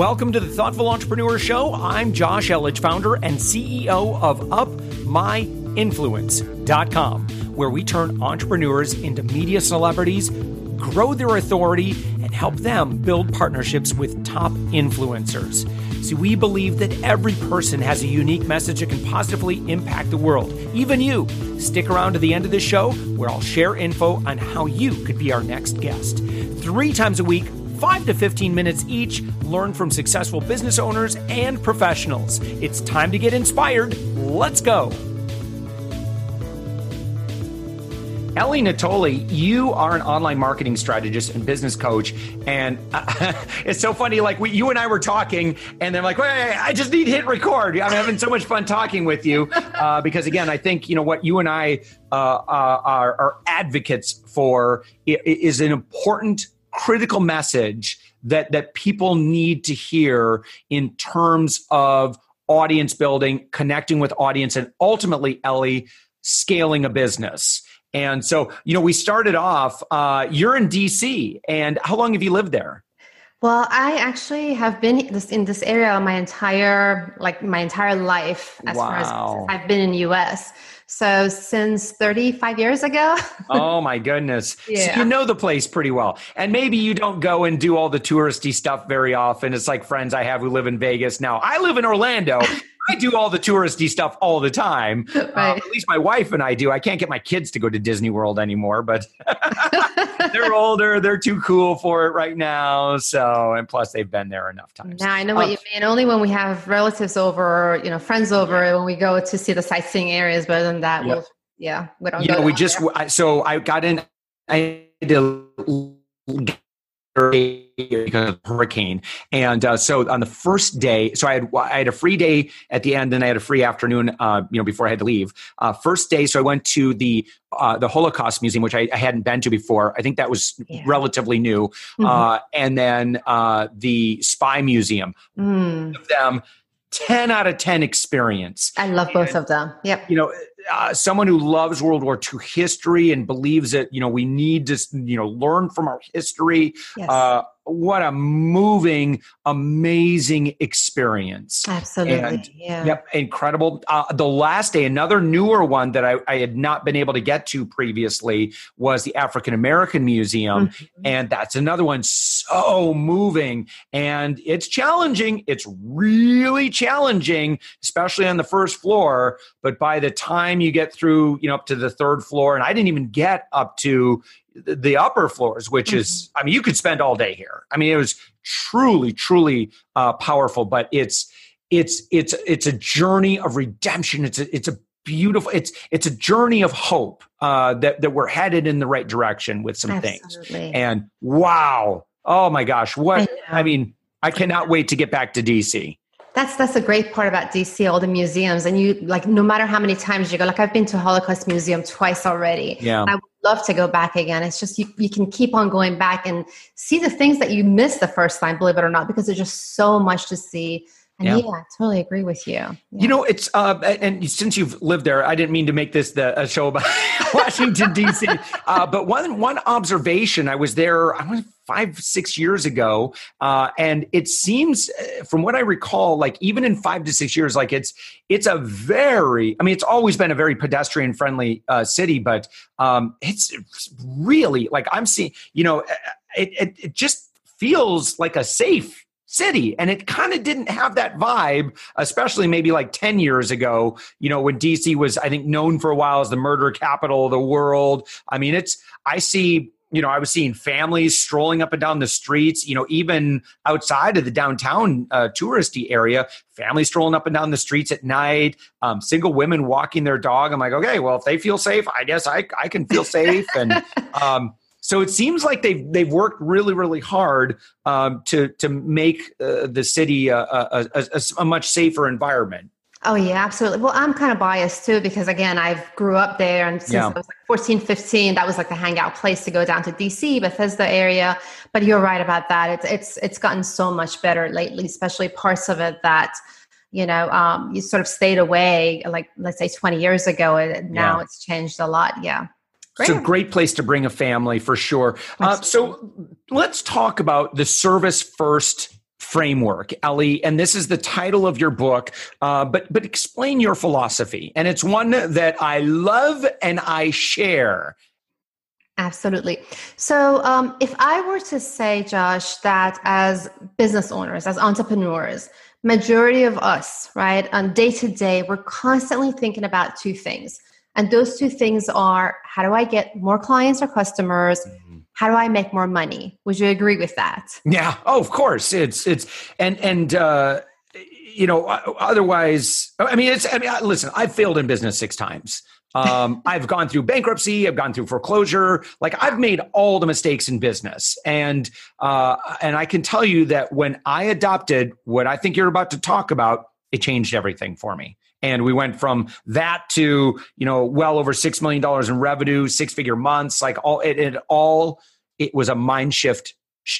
Welcome to the Thoughtful Entrepreneur Show. I'm Josh Elledge, founder and CEO of UpMyInfluence.com, where we turn entrepreneurs into media celebrities, grow their authority, and help them build partnerships with top influencers. See, we believe that every person has a unique message that can positively impact the world, even you. Stick around to the end of the show where I'll share info on how you could be our next guest. 3 times a week, 5 to 15 minutes each, learn from successful business owners and professionals. It's time to get inspired. Let's go. Eli Natoli, you are an online marketing strategist and business coach. And it's so funny, like you and I were talking and then like, wait, I just need to hit record. I'm having so much fun talking with you because again, I think, you know, what you and I are advocates for is an important, critical message that people need to hear in terms of audience building, connecting with audience, and ultimately, Eli, scaling a business. And so, you know, we started off, you're in DC, and how long have you lived there? Well, I actually have been in this area my entire life as far as I've been in the US. So since 35 years ago. Oh my goodness. Yeah. So you know the place pretty well. And maybe you don't go and do all the touristy stuff very often. It's like friends I have who live in Vegas now. I live in Orlando. I do all the touristy stuff all the time. Right. At least my wife and I do. I can't get my kids to go to Disney World anymore, but they're older. They're too cool for it right now. So, and plus they've been there enough times. Now I know what you mean. Only when we have relatives over, you know, friends over, when we go to see the sightseeing areas, but other than that, we don't go. We just, so I got in, I did because of the hurricane. And so on the first day, so I had a free day at the end, then I had a free afternoon, before I had to leave. First day, so I went to the Holocaust Museum, which I hadn't been to before. I think that was relatively new. Mm-hmm. And then the Spy Museum. Mm. Both of them, 10 out of 10 experience. I love both of them. Yep. You know, someone who loves World War II history and believes that, you know, we need to, you know, learn from our history. Yes. What a moving, amazing experience. Absolutely. And, yep. Incredible. The last day, another newer one that I had not been able to get to previously was the African American Museum. Mm-hmm. And that's another one. So moving, and it's challenging. It's really challenging, especially on the first floor. But by the time you get through, you know, up to the third floor, and I didn't even get up to the upper floors, which is, I mean, you could spend all day here. I mean, it was truly, truly powerful, but it's a journey of redemption. It's a beautiful, it's a journey of hope that we're headed in the right direction with some things. And wow. Oh my gosh. What, I mean, I cannot wait to get back to DC. That's a great part about DC, all the museums. And you, like, no matter how many times you go, like I've been to Holocaust Museum twice already. Yeah. I would love to go back again. It's just, you can keep on going back and see the things that you missed the first time, believe it or not, because there's just so much to see. And yeah, I totally agree with you. Yeah. You know, it's, and since you've lived there, I didn't mean to make this a show about Washington, D.C., but one observation, I was there, 5-6 years ago. And it seems, from what I recall, like even in 5 to 6 years, like it's a very, I mean, it's always been a very pedestrian friendly city, but it's really like I'm seeing, you know, it just feels like a safe city. And it kind of didn't have that vibe, especially maybe like 10 years ago, you know, when DC was, I think, known for a while as the murder capital of the world. I mean, I was seeing families strolling up and down the streets, you know, even outside of the downtown touristy area, families strolling up and down the streets at night, single women walking their dog. I'm like, okay, well, if they feel safe, I guess I can feel safe. And so it seems like they've worked really, really hard to make the city a much safer environment. Oh, yeah, absolutely. Well, I'm kind of biased too, because again, I grew up there, and since I was like 14, 15, that was like the hangout place to go down to DC, Bethesda area. But you're right about that. It's gotten so much better lately, especially parts of it that, you know, you sort of stayed away, like let's say 20 years ago, and now it's changed a lot. Yeah. Great. So great place to bring a family for sure. So let's talk about the service first framework, Ellie, and this is the title of your book, but explain your philosophy. And it's one that I love and I share. Absolutely. So if I were to say, Josh, that as business owners, as entrepreneurs, majority of us, right, on day to day, we're constantly thinking about two things. And those two things are, how do I get more clients or customers? How do I make more money? Would you agree with that? Yeah. Oh, of course. It's you know, otherwise, listen, I've failed in business 6 times. I've gone through bankruptcy. I've gone through foreclosure. Like, I've made all the mistakes in business. And I can tell you that when I adopted what I think you're about to talk about, it changed everything for me. And we went from that to, you know, well over $6 million in revenue, 6-figure months, like all, it was a mind shift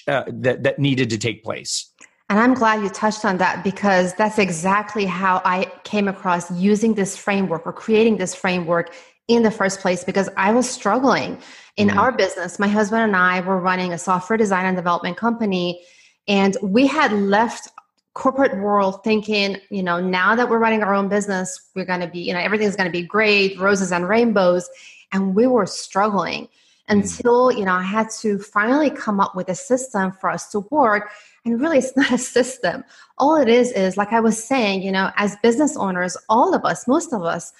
that needed to take place. And I'm glad you touched on that, because that's exactly how I came across using this framework or creating this framework in the first place, because I was struggling in our business. My husband and I were running a software design and development company, and we had left corporate world thinking, you know, now that we're running our own business, we're going to be, you know, everything's going to be great, roses and rainbows. And we were struggling until, you know, I had to finally come up with a system for us to work. And really, it's not a system. All it is like I was saying, you know, as business owners, all of us, most of us,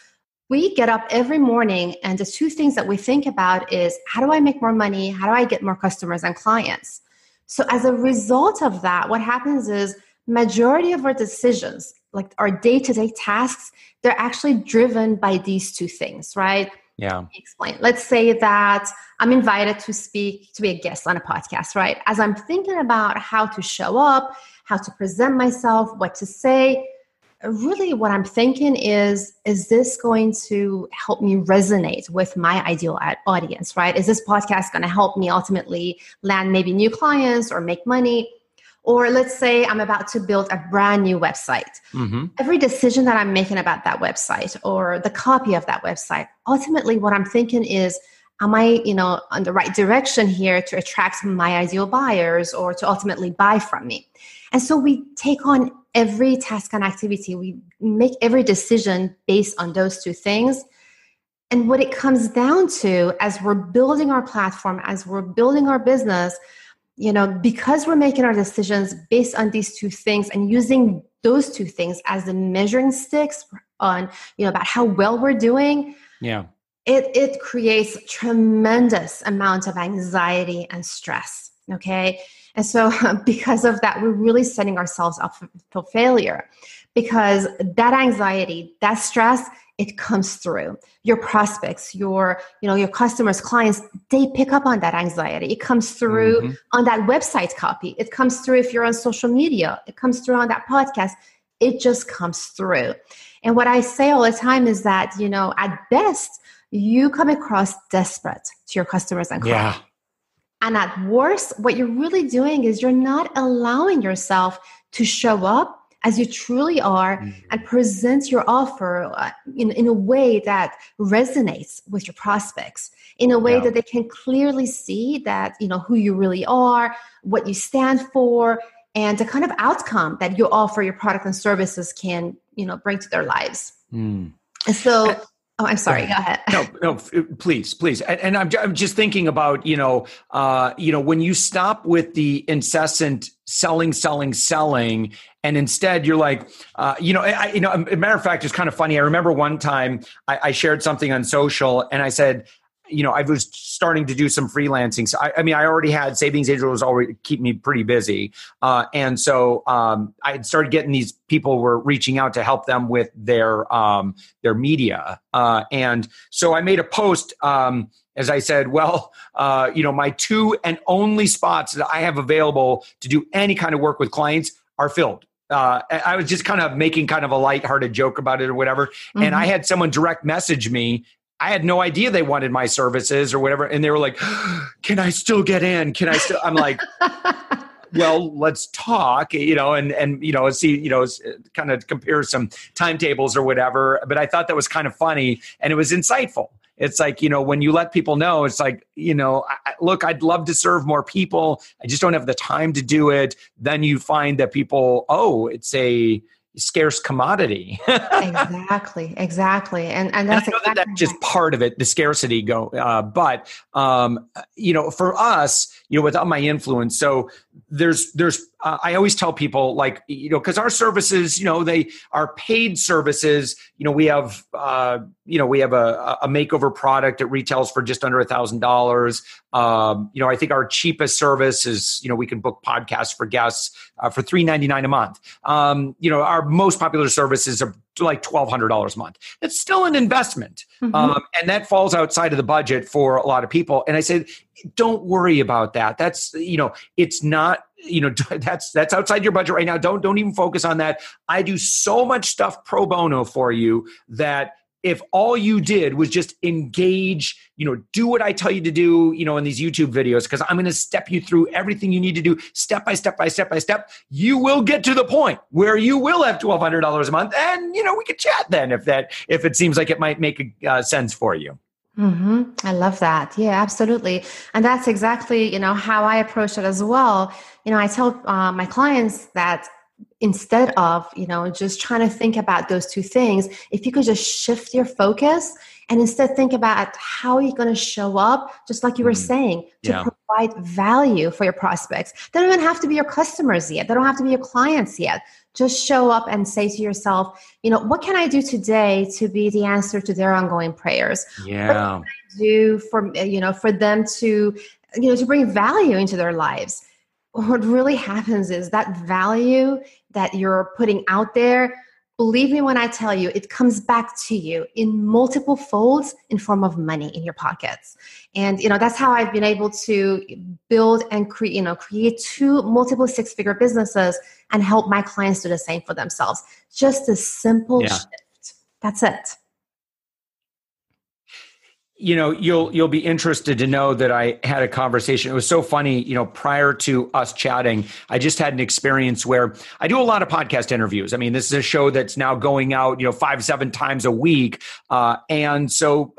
we get up every morning and the two things that we think about is, how do I make more money? How do I get more customers and clients? So as a result of that, what happens is, majority of our decisions, like our day-to-day tasks, they're actually driven by these two things, right? Yeah. Let me explain. Let's say that I'm invited to speak, to be a guest on a podcast, right? As I'm thinking about how to show up, how to present myself, what to say, really what I'm thinking is this going to help me resonate with my ideal audience, right? Is this podcast going to help me ultimately land maybe new clients or make money? Or let's say I'm about to build a brand new website. Every decision that I'm making about that website or the copy of that website, ultimately what I'm thinking is, am I, you know, on the right direction here to attract my ideal buyers or to ultimately buy from me? And so we take on every task and activity. We make every decision based on those two things. And what it comes down to, as we're building our platform, as we're building our business, you know, because we're making our decisions based on these two things and using those two things as the measuring sticks on, you know, about how well we're doing, yeah, it creates tremendous amount of anxiety and stress, okay? And so because of that, we're really setting ourselves up for failure, because that anxiety, that stress, it comes through. Your prospects, your customers, clients, they pick up on that anxiety. It comes through on that website copy. It comes through if you're on social media. It comes through on that podcast. It just comes through. And what I say all the time is that, you know, at best, you come across desperate to your customers and clients. Yeah. And at worst, what you're really doing is you're not allowing yourself to show up as you truly are and present your offer in a way that resonates with your prospects, in a way that they can clearly see that, you know, who you really are, what you stand for, and the kind of outcome that you offer your product and services can, you know, bring to their lives. And so... Oh, I'm sorry. Go ahead. No, please. And I'm just thinking about, you know, when you stop with the incessant selling, and instead you're like, as a matter of fact, it's kind of funny. I remember one time I shared something on social and I said, you know, I was starting to do some freelancing. So I already had Savings Angel was already keeping me pretty busy. And so I had started getting these people were reaching out to help them with their media. And so I made a post, as I said, my 2 and only spots that I have available to do any kind of work with clients are filled. I was just kind of making kind of a lighthearted joke about it or whatever. And I had someone direct message me. I had no idea they wanted my services or whatever. And they were like, can I still get in? I'm like, well, let's talk, you know, and, you know, see, you know, kind of compare some timetables or whatever. But I thought that was kind of funny and it was insightful. It's like, you know, when you let people know, it's like, you know, look, I'd love to serve more people. I just don't have the time to do it. Then you find that people, oh, it's a scarce commodity. Exactly. And that's and I know exactly that's just part of it, the scarcity go. But you know, for us, you know, without my influence, so there's I always tell people, like, you know, because our services, you know, they are paid services. You know, we have, a makeover product that retails for just under $1,000. You know, I think our cheapest service is, you know, we can book podcasts for guests for $3.99 a month. You know, our most popular services are like $1,200 a month. It's still an investment. Mm-hmm. And that falls outside of the budget for a lot of people. And I say, don't worry about that. That's, you know, it's not, you know, that's outside your budget right now. Don't even focus on that. I do so much stuff pro bono for you that if all you did was just engage, you know, do what I tell you to do, you know, in these YouTube videos, because I'm going to step you through everything you need to do step by step. You will get to the point where you will have $1,200 a month. And, you know, we could chat then if it seems like it might make sense for you. Mm-hmm. I love that. Yeah, absolutely. And that's exactly, you know, how I approach it as well. You know, I tell my clients that instead of, you know, just trying to think about those two things, if you could just shift your focus and instead think about how you're going to show up, just like you were saying, to provide value for your prospects. They don't even have to be your customers yet. They don't have to be your clients yet. Just show up and say to yourself, you know, what can I do today to be the answer to their ongoing prayers? Yeah. What can I do for, you know, for them to, you know, to bring value into their lives? What really happens is that value that you're putting out there, believe me when I tell you, it comes back to you in multiple folds in form of money in your pockets. And, you know, that's how I've been able to build and create two multiple six-figure businesses and help my clients do the same for themselves. Just a simple shift. That's it. You know, you'll be interested to know that I had a conversation. It was so funny, you know, prior to us chatting, I just had an experience where I do a lot of podcast interviews. I mean, this is a show that's now going out, you know, 5-7 times a week. And so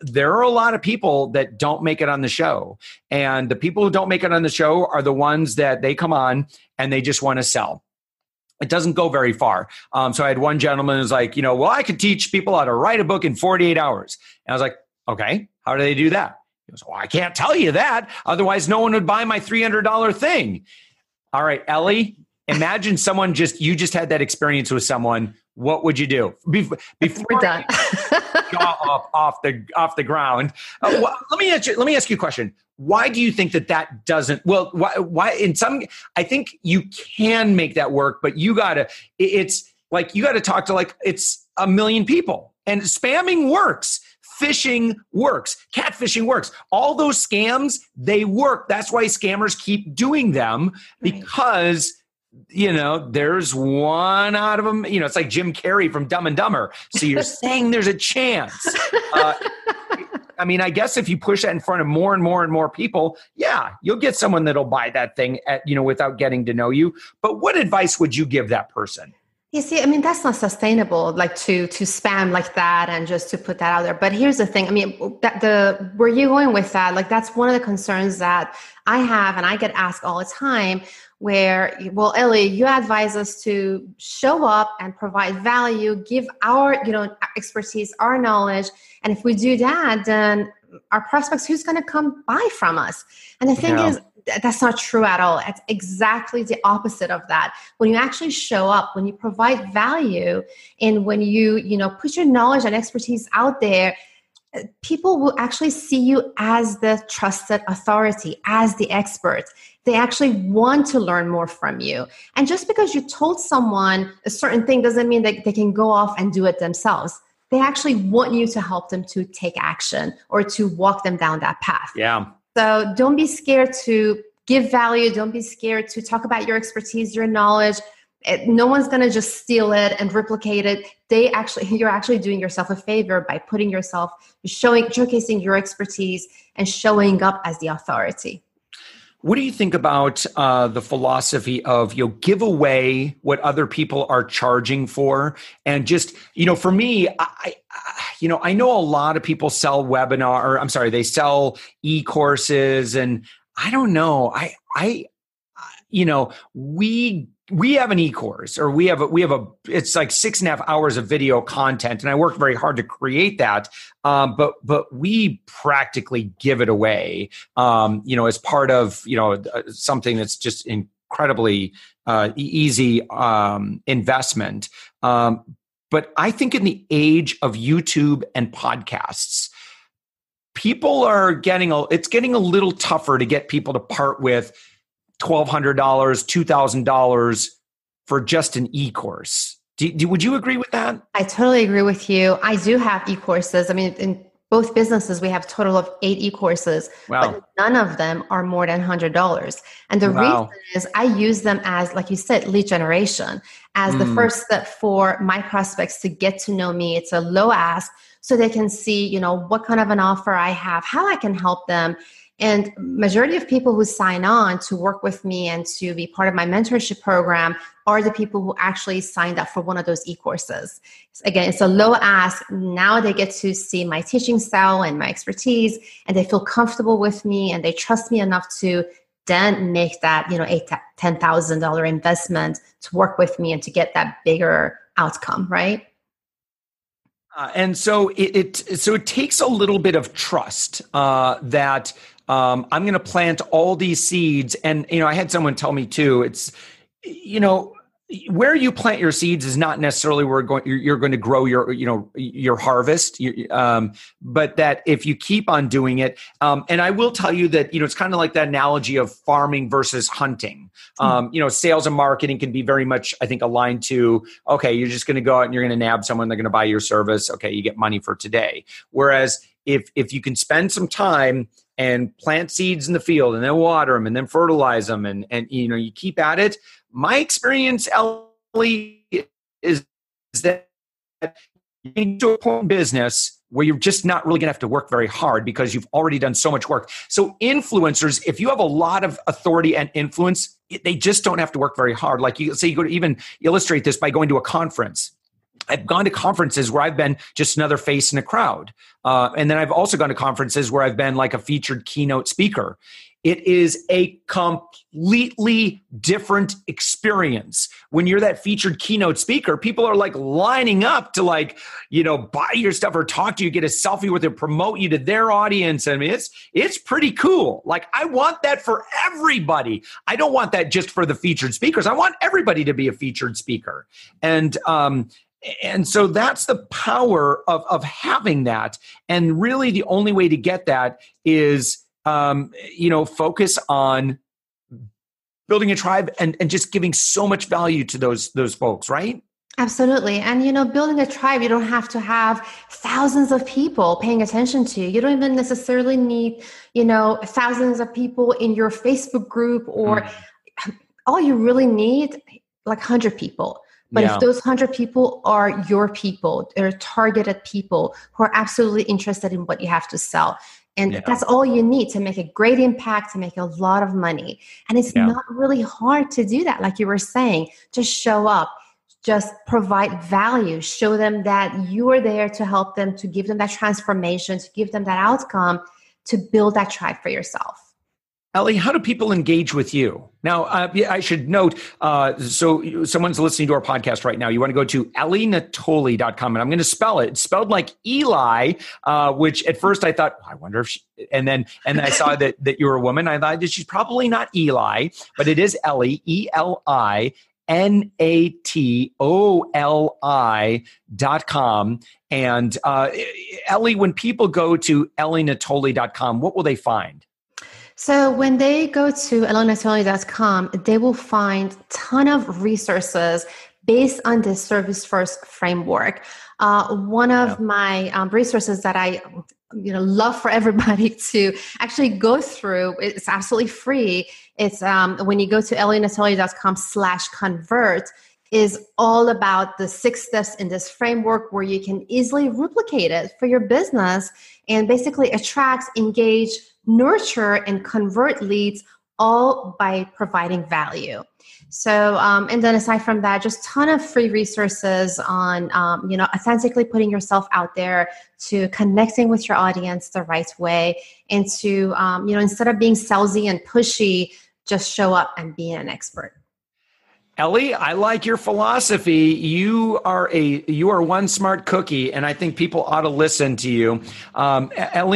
there are a lot of people that don't make it on the show. And the people who don't make it on the show are the ones that they come on and they just want to sell. It doesn't go very far. So I had one gentleman who's like, you know, well, I could teach people how to write a book in 48 hours. And I was like, okay, how do they do that? He goes, well, I can't tell you that. Otherwise, no one would buy my $300 thing. All right, Ellie, imagine someone you just had that experience with someone. What would you do? Before we're done. off the ground. Let me ask you a question. Why do you think that doesn't? Well, why in some, I think you can make that work, but you got to talk to, like, it's 1 million people, and spamming works. Phishing works. Catfishing works. All those scams, they work. That's why scammers keep doing them, because, you know, there's one out of them. You know, it's like Jim Carrey from Dumb and Dumber. So you're saying there's a chance. I mean, I guess if you push that in front of more and more and more people, yeah, you'll get someone that'll buy that thing at, you know, without getting to know you. But what advice would you give that person? You see, I mean, that's not sustainable, like to spam like that and just to put that out there. But here's the thing. I mean, where you're going with that, like, that's one of the concerns that I have, and I get asked all the time where, well, Ellie, you advise us to show up and provide value, give our, you know, expertise, our knowledge. And if we do that, then our prospects, who's going to come buy from us? And the thing is, that's not true at all. It's exactly the opposite of that. When you actually show up, when you provide value, and when you put your knowledge and expertise out there, people will actually see you as the trusted authority, as the expert. They actually want to learn more from you. And just because you told someone a certain thing doesn't mean that they can go off and do it themselves. They actually want you to help them to take action or to walk them down that path. Yeah. So don't be scared to give value. Don't be scared to talk about your expertise, your knowledge. No one's going to just steal it and replicate it. You're actually doing yourself a favor by putting yourself, showcasing your expertise and showing up as the authority. What do you think about the philosophy of, you know, give away what other people are charging for? And just, you know, for me, I know a lot of people sell they sell e-courses, and I don't know. We have an e-course, or we have a, it's like 6.5 hours of video content, and I worked very hard to create that. But we practically give it away, as part of, something that's just incredibly easy investment. But I think in the age of YouTube and podcasts, people are getting a little tougher to get people to part with $1,200, $2,000 for just an e-course. Would you agree with that? I totally agree with you. I do have e-courses. I mean, in both businesses, we have a total of 8 e-courses, wow. But none of them are more than $100. And the wow. reason is I use them as, like you said, lead generation, as the first step for my prospects to get to know me. It's a low ask, so they can see, what kind of an offer I have, how I can help them. And majority of people who sign on to work with me and to be part of my mentorship program are the people who actually signed up for one of those e-courses. Again, it's a low ask. Now they get to see my teaching style and my expertise, and they feel comfortable with me, and they trust me enough to then make that, $8,000 to $10,000 investment to work with me and to get that bigger outcome, right? And so it takes a little bit of trust that I'm going to plant all these seeds. And, I had someone tell me too, it's, where you plant your seeds is not necessarily where you're going to grow your harvest. But that if you keep on doing it, and I will tell you that, it's kind of like that analogy of farming versus hunting. Sales and marketing can be very much, I think, aligned to, okay, you're just going to go out and you're going to nab someone. They're going to buy your service. Okay. You get money for today. Whereas if you can spend some time and plant seeds in the field and then water them and then fertilize them and you keep at it, my experience, Ellie, is that you get to a point in business where you're just not really going to have to work very hard because you've already done so much work. So influencers, if you have a lot of authority and influence, they just don't have to work very hard. Like you say, you go to even illustrate this by going to a conference. I've gone to conferences where I've been just another face in a crowd. And then I've also gone to conferences where I've been like a featured keynote speaker. It is a completely different experience. When you're that featured keynote speaker, people are like lining up to buy your stuff or talk to you, get a selfie with it, promote you to their audience. I mean, it's pretty cool. Like, I want that for everybody. I don't want that just for the featured speakers. I want everybody to be a featured speaker. And so that's the power of having that. And really the only way to get that is, focus on building a tribe and just giving so much value to those folks, right? Absolutely. And, building a tribe, you don't have to have thousands of people paying attention to you. You don't even necessarily need, thousands of people in your Facebook group, or all you really need, like 100 people. But if those 100 people are your people, they're targeted people who are absolutely interested in what you have to sell. And that's all you need to make a great impact, to make a lot of money. And it's not really hard to do that. Like you were saying, just show up, just provide value, show them that you are there to help them, to give them that transformation, to give them that outcome, to build that tribe for yourself. Ellie, how do people engage with you? Now, I should note, so someone's listening to our podcast right now. You want to go to elinatoli.com, and I'm going to spell it. It's spelled like Eli, which at first I thought, I wonder if she, and then I saw that you were a woman. I thought that she's probably not Eli, but it is Ellie, elinatoli.com. And Ellie, when people go to elinatoli.com, what will they find? So when they go to elinatoli.com, they will find a ton of resources based on this service first framework. One of my resources that I love for everybody to actually go through, it's absolutely free. It's when you go to elinatoli.com/convert, is all about the 6 steps in this framework where you can easily replicate it for your business and basically attract, engage, nurture, and convert leads all by providing value. So, and then aside from that, just ton of free resources on, you know, authentically putting yourself out there, to connecting with your audience the right way, and to, you know, instead of being salesy and pushy, just show up and be an expert. Ellie, I like your philosophy. You are one smart cookie, and I think people ought to listen to you. Eli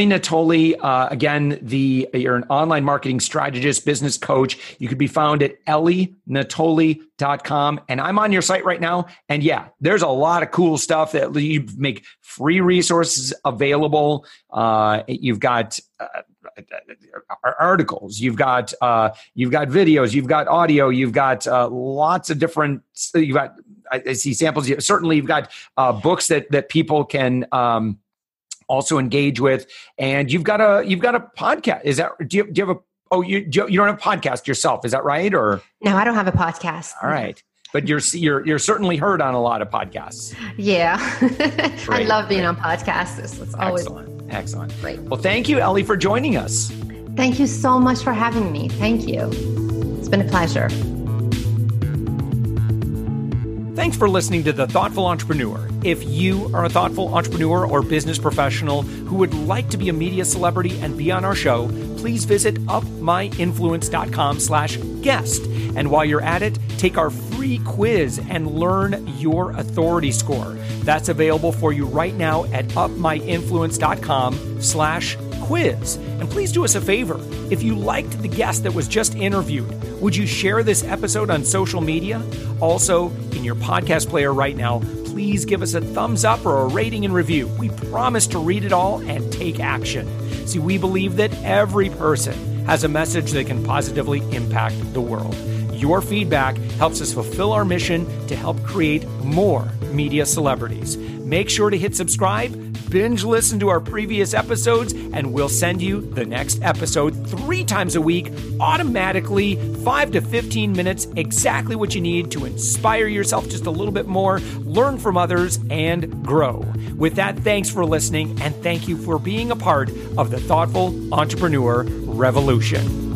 Natoli, again, you're an online marketing strategist, business coach. You could be found at elinatoli.com, and I'm on your site right now. And yeah, there's a lot of cool stuff that you make free resources available. You've got articles, you've got videos, you've got audio, you've got lots of different. You've got, I see samples. Certainly, you've got books that people can also engage with, and you've got a podcast. Is that do you have a? Oh, you don't have a podcast yourself, is that right? Or no, I don't have a podcast. All right. But you're certainly heard on a lot of podcasts. Yeah. I love being on podcasts. It's always excellent. Great. Well, thank you, Ellie, for joining us. Thank you so much for having me. Thank you. It's been a pleasure. Thanks for listening to The Thoughtful Entrepreneur. If you are a thoughtful entrepreneur or business professional who would like to be a media celebrity and be on our show, please visit upmyinfluence.com/guest. And while you're at it, take our free quiz and learn your authority score. That's available for you right now at upmyinfluence.com/quiz. And please do us a favor. If you liked the guest that was just interviewed, would you share this episode on social media? Also, in your podcast player right now, please give us a thumbs up or a rating and review. We promise to read it all and take action. See, we believe that every person has a message that can positively impact the world. Your feedback helps us fulfill our mission to help create more media celebrities. Make sure to hit subscribe, binge listen to our previous episodes, and we'll send you the next episode 3 times a week, automatically, 5 to 15 minutes, exactly what you need to inspire yourself just a little bit more, learn from others, and grow. With that, thanks for listening, and thank you for being a part of the Thoughtful Entrepreneur Revolution.